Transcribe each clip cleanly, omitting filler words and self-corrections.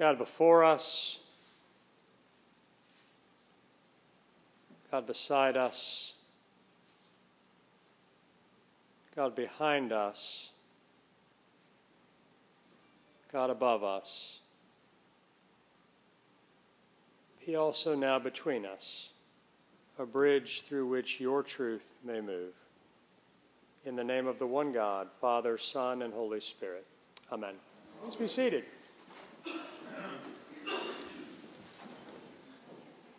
God before us, God beside us, God behind us, God above us, be also now between us, a bridge through which your truth may move. In the name of the one God, Father, Son, and Holy Spirit. Amen. Let's be seated.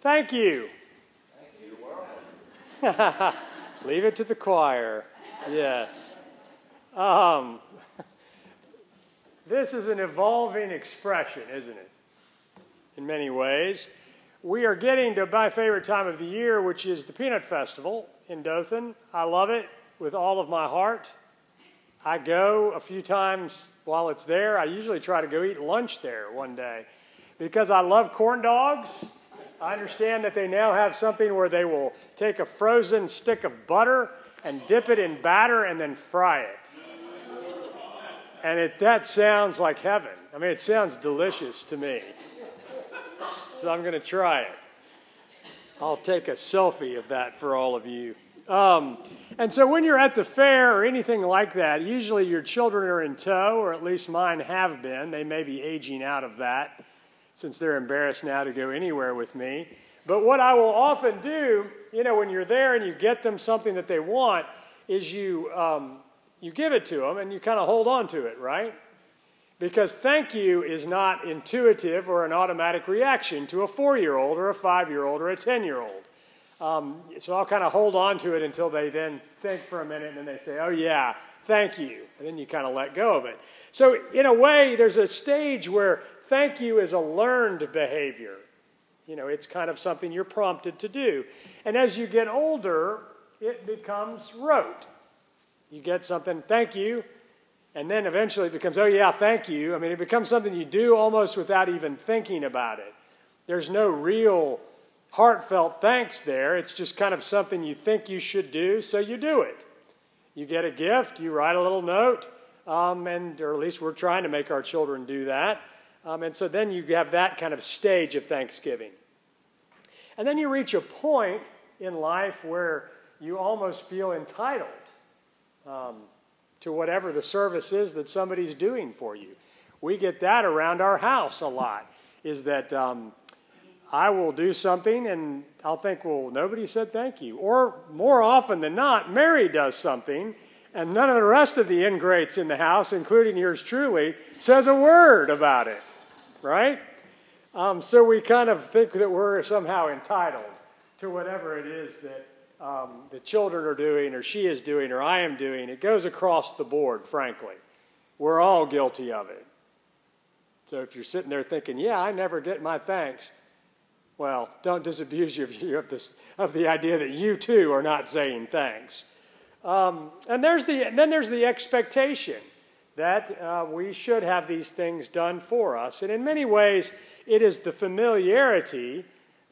Thank you. Thank you. Leave it to the choir. Yes. This is an evolving expression, isn't it? In many ways. We are getting to my favorite time of the year, which is the Peanut Festival in Dothan. I love it with all of my heart. I go a few times while it's there. I usually try to go eat lunch there one day because I love corn dogs. I understand that they now have something where they will take a frozen stick of butter and dip it in batter and then fry it. And that sounds like heaven. I mean, it sounds delicious to me. So I'm going to try it. I'll take a selfie of that for all of you. And so when you're at the fair or anything like that, usually your children are in tow, or at least mine have been. They may be aging out of that since they're embarrassed now to go anywhere with me. But what I will often do, you know, when you're there and you get them something that they want, is you give it to them and you kind of hold on to it, right? Because thank you is not intuitive or an automatic reaction to a 4-year-old or a 5-year-old or a 10-year-old. So I'll kind of hold on to it until they then think for a minute, and then they say, oh, yeah, thank you. And then you kind of let go of it. So in a way, there's a stage where thank you is a learned behavior. You know, it's kind of something you're prompted to do. And as you get older, it becomes rote. You get something, thank you, and then eventually it becomes, oh, yeah, thank you. I mean, it becomes something you do almost without even thinking about it. There's no real heartfelt thanks there. It's just kind of something you think you should do, so you do it. You get a gift, you write a little note, or at least we're trying to make our children do that. And so then you have that kind of stage of Thanksgiving. And then you reach a point in life where you almost feel entitled to whatever the service is that somebody's doing for you. We get that around our house a lot, is that I will do something and I'll think, well, nobody said thank you. Or more often than not, Mary does something and none of the rest of the ingrates in the house, including yours truly, says a word about it, right? So we kind of think that we're somehow entitled to whatever it is that the children are doing or she is doing or I am doing. It goes across the board, frankly. We're all guilty of it. So if you're sitting there thinking, yeah, I never get my thanks, well, don't disabuse you of the idea that you, too, are not saying thanks. And then there's the expectation that we should have these things done for us. And in many ways, it is the familiarity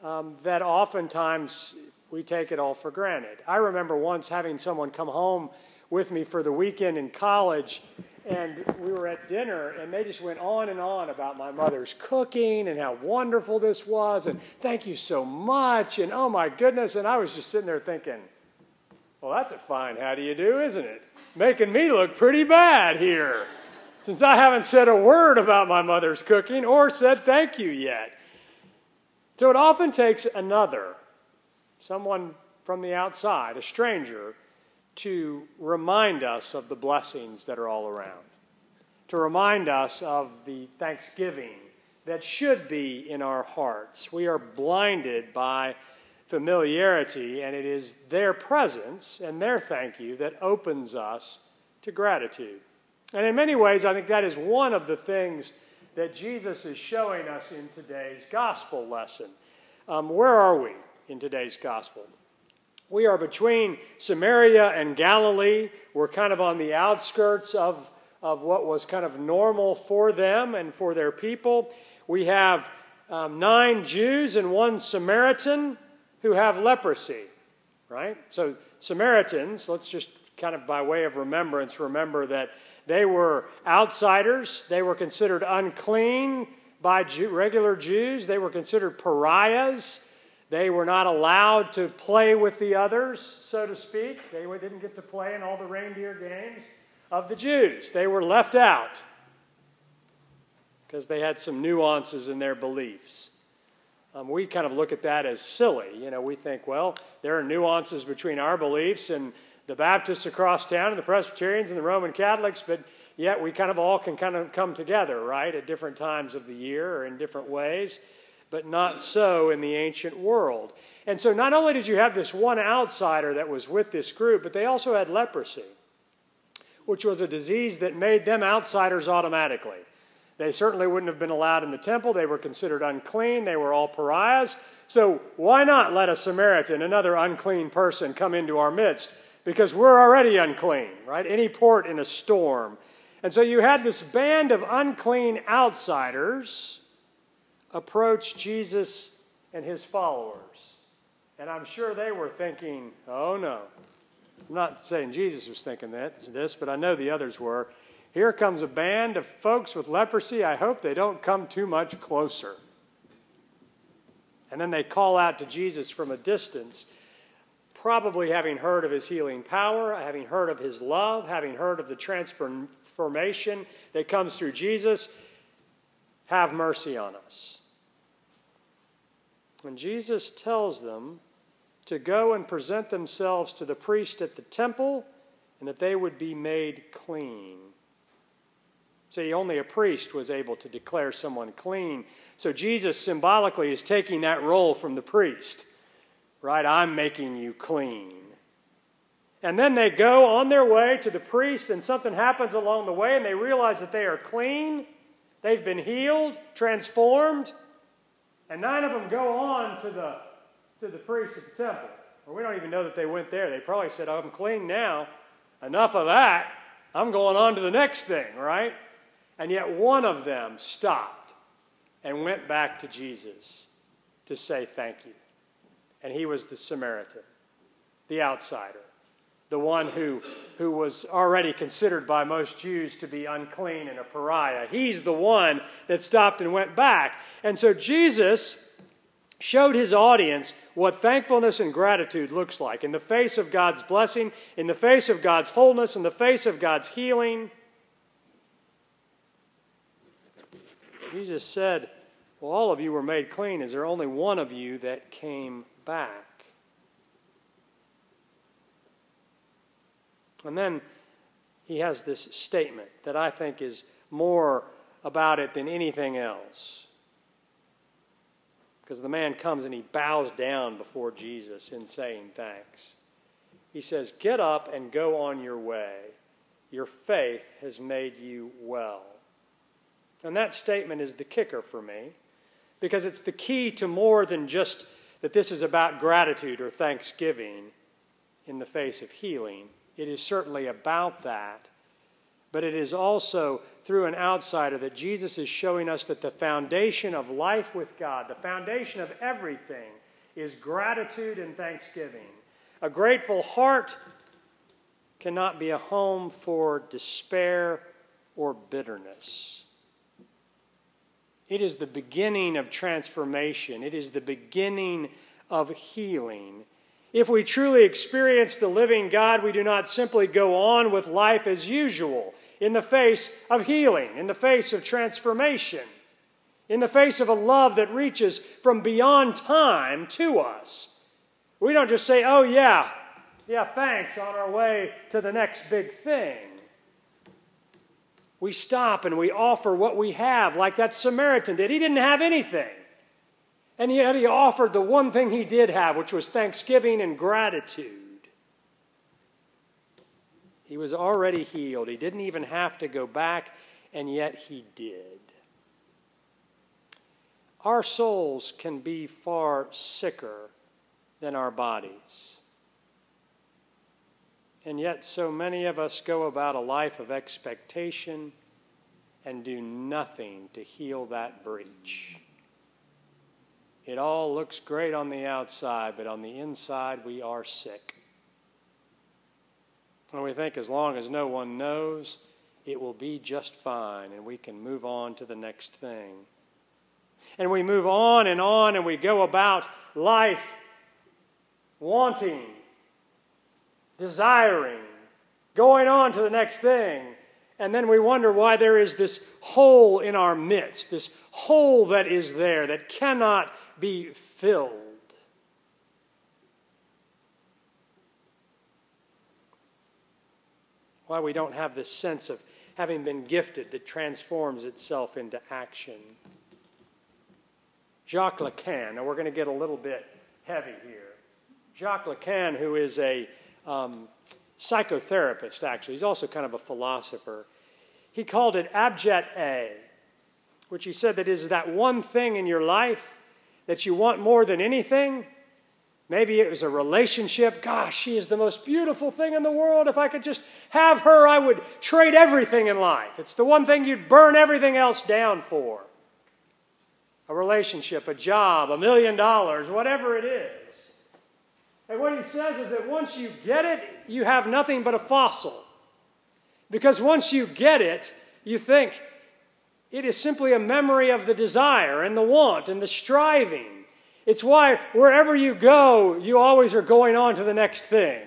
that oftentimes we take it all for granted. I remember once having someone come home with me for the weekend in college, and we were at dinner, and they just went on and on about my mother's cooking and how wonderful this was, and thank you so much, and oh my goodness. And I was just sitting there thinking, well, that's a fine how do you do, isn't it? Making me look pretty bad here, since I haven't said a word about my mother's cooking or said thank you yet. So it often takes another, someone from the outside, a stranger, to remind us of the blessings that are all around, to remind us of the thanksgiving that should be in our hearts. We are blinded by familiarity, and it is their presence and their thank you that opens us to gratitude. And in many ways, I think that is one of the things that Jesus is showing us in today's gospel lesson. Where are we in today's gospel? We are between Samaria and Galilee. We're kind of on the outskirts of what was kind of normal for them and for their people. We have 9 Jews and 1 Samaritan who have leprosy, right? So Samaritans, let's just kind of by way of remembrance, remember that they were outsiders. They were considered unclean. by regular Jews. They were considered pariahs. They were not allowed to play with the others, so to speak. They didn't get to play in all the reindeer games of the Jews. They were left out because they had some nuances in their beliefs. We kind of look at that as silly. You know, we think, well, there are nuances between our beliefs and the Baptists across town and the Presbyterians and the Roman Catholics, but yet we kind of all can kind of come together, right, at different times of the year or in different ways. But not so in the ancient world. And so not only did you have this one outsider that was with this group, but they also had leprosy, which was a disease that made them outsiders automatically. They certainly wouldn't have been allowed in the temple. They were considered unclean. They were all pariahs. So why not let a Samaritan, another unclean person, come into our midst? Because we're already unclean, right? Any port in a storm. And so you had this band of unclean outsiders approach Jesus and his followers. And I'm sure they were thinking, oh no. I'm not saying Jesus was thinking this, but I know the others were. Here comes a band of folks with leprosy. I hope they don't come too much closer. And then they call out to Jesus from a distance, probably having heard of his healing power, having heard of his love, having heard of the transformation that comes through Jesus. Have mercy on us. And Jesus tells them to go and present themselves to the priest at the temple and that they would be made clean. See, only a priest was able to declare someone clean. So Jesus symbolically is taking that role from the priest. Right? I'm making you clean. And then they go on their way to the priest and something happens along the way and they realize that they are clean. They've been healed, transformed, and 9 of them go on to the priest at the temple. Or we don't even know that they went there. They probably said, I'm clean now. Enough of that. I'm going on to the next thing, right? And yet one of them stopped and went back to Jesus to say thank you. And he was the Samaritan, the outsider, the one who was already considered by most Jews to be unclean and a pariah. He's the one that stopped and went back. And so Jesus showed his audience what thankfulness and gratitude looks like in the face of God's blessing, in the face of God's wholeness, in the face of God's healing. Jesus said, well, all of you were made clean. Is there only one of you that came back? And then he has this statement that I think is more about it than anything else. Because the man comes and he bows down before Jesus in saying thanks. He says, get up and go on your way. Your faith has made you well. And that statement is the kicker for me. Because it's the key to more than just that this is about gratitude or thanksgiving in the face of healing. It is certainly about that, but it is also through an outsider that Jesus is showing us that the foundation of life with God, the foundation of everything, is gratitude and thanksgiving. A grateful heart cannot be a home for despair or bitterness. It is the beginning of transformation. It is the beginning of healing. If we truly experience the living God, we do not simply go on with life as usual in the face of healing, in the face of transformation, in the face of a love that reaches from beyond time to us. We don't just say, oh yeah, thanks, on our way to the next big thing. We stop and we offer what we have, like that Samaritan did. He didn't have anything. And yet he offered the one thing he did have, which was thanksgiving and gratitude. He was already healed. He didn't even have to go back, and yet he did. Our souls can be far sicker than our bodies. And yet so many of us go about a life of expectation and do nothing to heal that breach. It all looks great on the outside, but on the inside we are sick. And we think as long as no one knows, it will be just fine and we can move on to the next thing. And we move on and we go about life wanting, desiring, going on to the next thing. And then we wonder why there is this hole in our midst, this hole that is there that cannot be filled. Why we don't have this sense of having been gifted that transforms itself into action. Jacques Lacan, now we're going to get a little bit heavy here. Jacques Lacan, who is a psychotherapist, actually. He's also kind of a philosopher. He called it abjet A, which he said that is that one thing in your life that you want more than anything. Maybe it was a relationship. Gosh, she is the most beautiful thing in the world. If I could just have her, I would trade everything in life. It's the one thing you'd burn everything else down for. A relationship, a job, $1 million, whatever it is. And what he says is that once you get it, you have nothing but a fossil. Because once you get it, you think it is simply a memory of the desire and the want and the striving. It's why wherever you go, you always are going on to the next thing.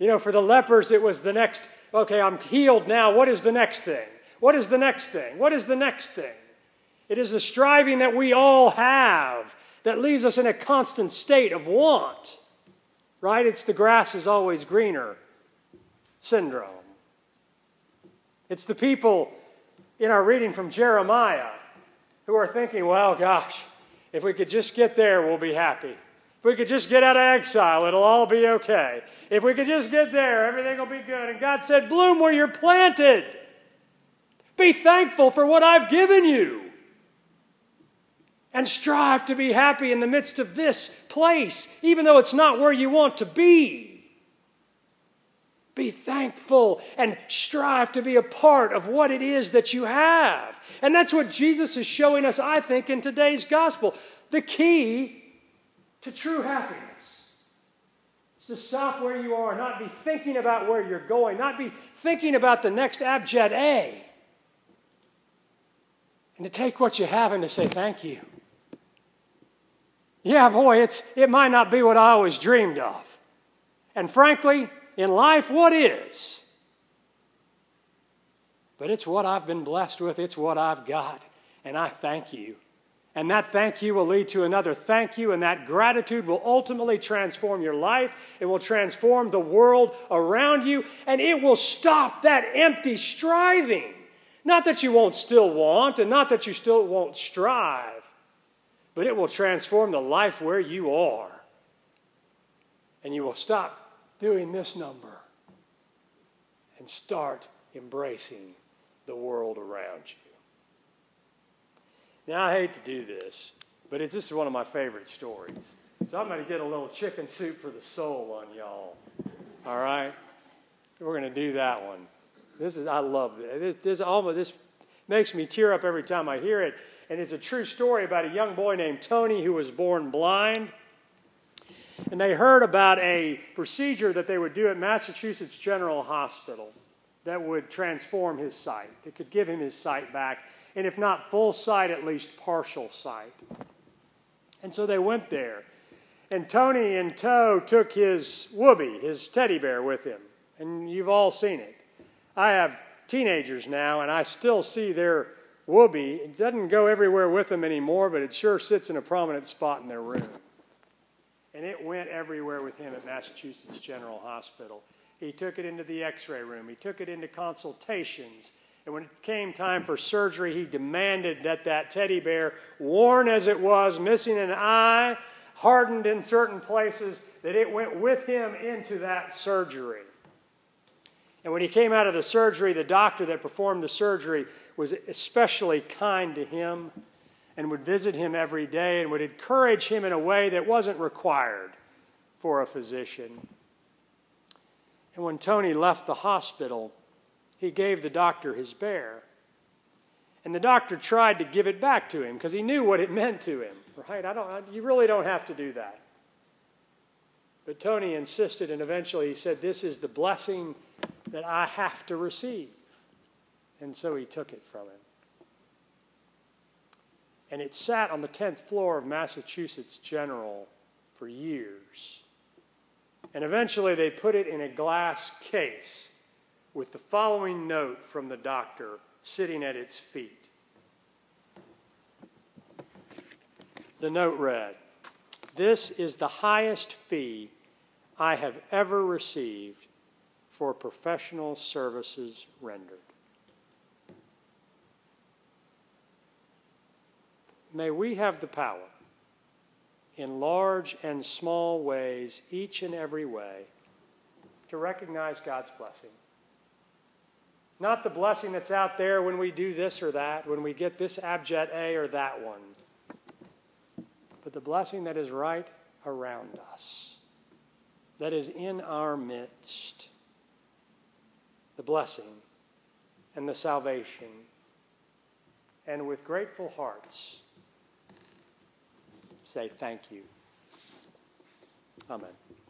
You know, for the lepers, it was the next, okay, I'm healed now. What is the next thing? What is the next thing? What is the next thing? It is the striving that we all have that leaves us in a constant state of want. Right? It's the grass is always greener syndrome. It's the people in our reading from Jeremiah who are thinking, well, gosh, if we could just get there, we'll be happy. If we could just get out of exile, it'll all be okay. If we could just get there, everything will be good. And God said, bloom where you're planted. Be thankful for what I've given you. And strive to be happy in the midst of this place, even though it's not where you want to be. Be thankful and strive to be a part of what it is that you have. And that's what Jesus is showing us, I think, in today's gospel. The key to true happiness is to stop where you are, not be thinking about where you're going, not be thinking about the next abjet A, and to take what you have and to say thank you. Yeah, boy, it might not be what I always dreamed of. And frankly, in life, what is? But it's what I've been blessed with. It's what I've got. And I thank you. And that thank you will lead to another thank you. And that gratitude will ultimately transform your life. It will transform the world around you. And it will stop that empty striving. Not that you won't still want and not that you still won't strive. But it will transform the life where you are. And you will stop doing this number and start embracing the world around you. Now, I hate to do this, but this is one of my favorite stories. So I'm going to get a little chicken soup for the soul on y'all. All right? We're going to do that one. I love this. This makes me tear up every time I hear it. And it's a true story about a young boy named Tony who was born blind. And they heard about a procedure that they would do at Massachusetts General Hospital that would transform his sight. It could give him his sight back. And if not full sight, at least partial sight. And so they went there. And Tony in tow took his Whoopi, his teddy bear, with him. And you've all seen it. I have teenagers now, and I still see their Whoopi. It doesn't go everywhere with them anymore, but it sure sits in a prominent spot in their room. And it went everywhere with him at Massachusetts General Hospital. He took it into the x-ray room. He took it into consultations. And when it came time for surgery, he demanded that that teddy bear, worn as it was, missing an eye, hardened in certain places, that it went with him into that surgery. And when he came out of the surgery, the doctor that performed the surgery was especially kind to him and would visit him every day and would encourage him in a way that wasn't required for a physician. And when Tony left the hospital, he gave the doctor his bear. And the doctor tried to give it back to him because he knew what it meant to him. Right? You really don't have to do that. But Tony insisted, and eventually he said, this is the blessing that I have to receive. And so he took it from him. And it sat on the 10th floor of Massachusetts General for years. And eventually they put it in a glass case with the following note from the doctor sitting at its feet. The note read, "This is the highest fee I have ever received for professional services rendered. May we have the power, in large and small ways, each and every way, to recognize God's blessing. Not the blessing that's out there when we do this or that, when we get this abjet A or that one, but the blessing that is right around us, that is in our midst, the blessing and the salvation, and with grateful hearts, say thank you." Amen.